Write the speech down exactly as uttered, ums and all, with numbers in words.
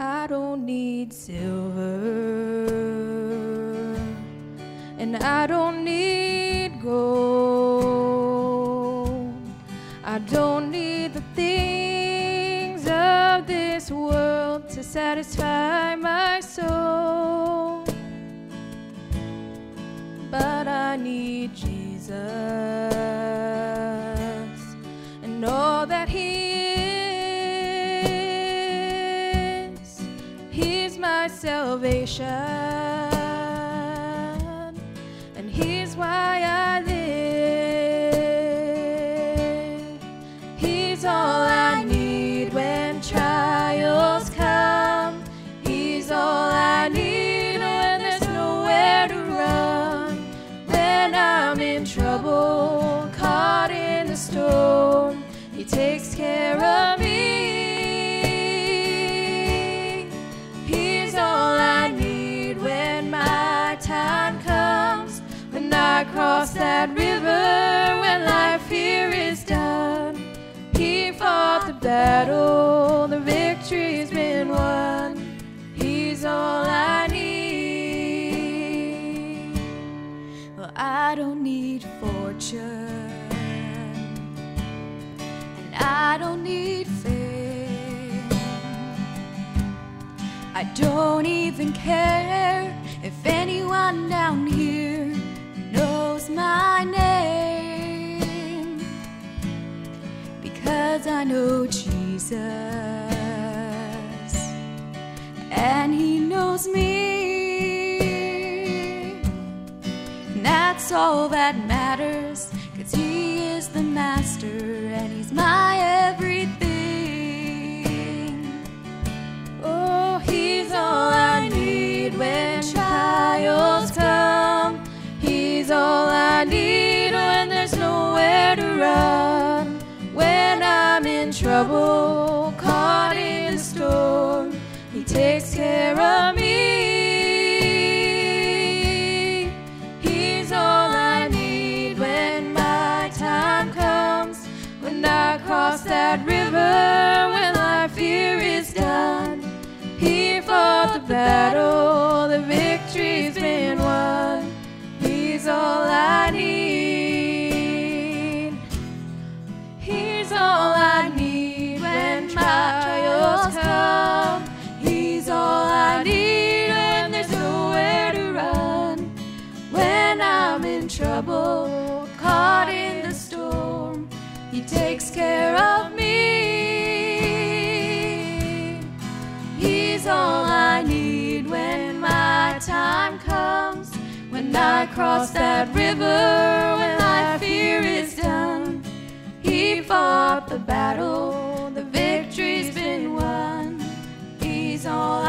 I don't need silver, and I don't need gold. I don't need the things of this world to satisfy my soul. But I need Jesus and all that He is. He's my salvation, and He's why I live. He's all I need when trials come. He's all I need when there's nowhere to run. I'm in trouble, caught in the storm, He takes care of me. He's all I need when my time comes, when I cross that river, when life here is done. He fought the battle, the victory's been won. He's all I need. I don't need fortune, and I don't need fame. I don't even care if anyone down here knows my name, because I know Jesus, and He knows me. That's all that matters, 'cause He is the master and He's my everything. Oh, He's all I need when trials come. He's all I need when there's nowhere to run. When I'm in trouble, caught in a storm, He takes care of me. I cross that river, when life here is done. He fought the battle, the victory's been won. He's all I need. He's all I need when trials come. He's all I need when there's nowhere to run. When I'm in trouble, caught in the storm, He takes care of me. He's all I need when my time comes, when I cross that river, when life here is done. He fought the battle, the victory's been won. He's all I need.